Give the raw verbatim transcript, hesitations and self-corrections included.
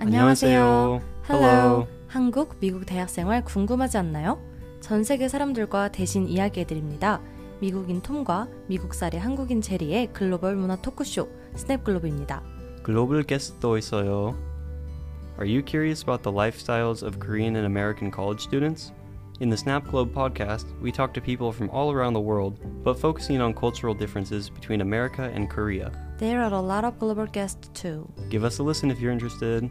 안녕하세요. Hello. 한국, 미국 대학생활 궁금하지 않나요? 전 세계 사람들과 대신 이야기해드립니다. 미국인 톰과 미국살이 한국인 제리의 글로벌 문화 토크쇼 스냅글로브입니다. 글로벌 게스트도 있어요. Are you curious about the lifestyles of Korean and American college students? In the Snapglobe podcast, we talk to people from all around the world, but focusing on cultural differences between America and Korea. There are a lot of global guests too. Give us a listen if you're interested.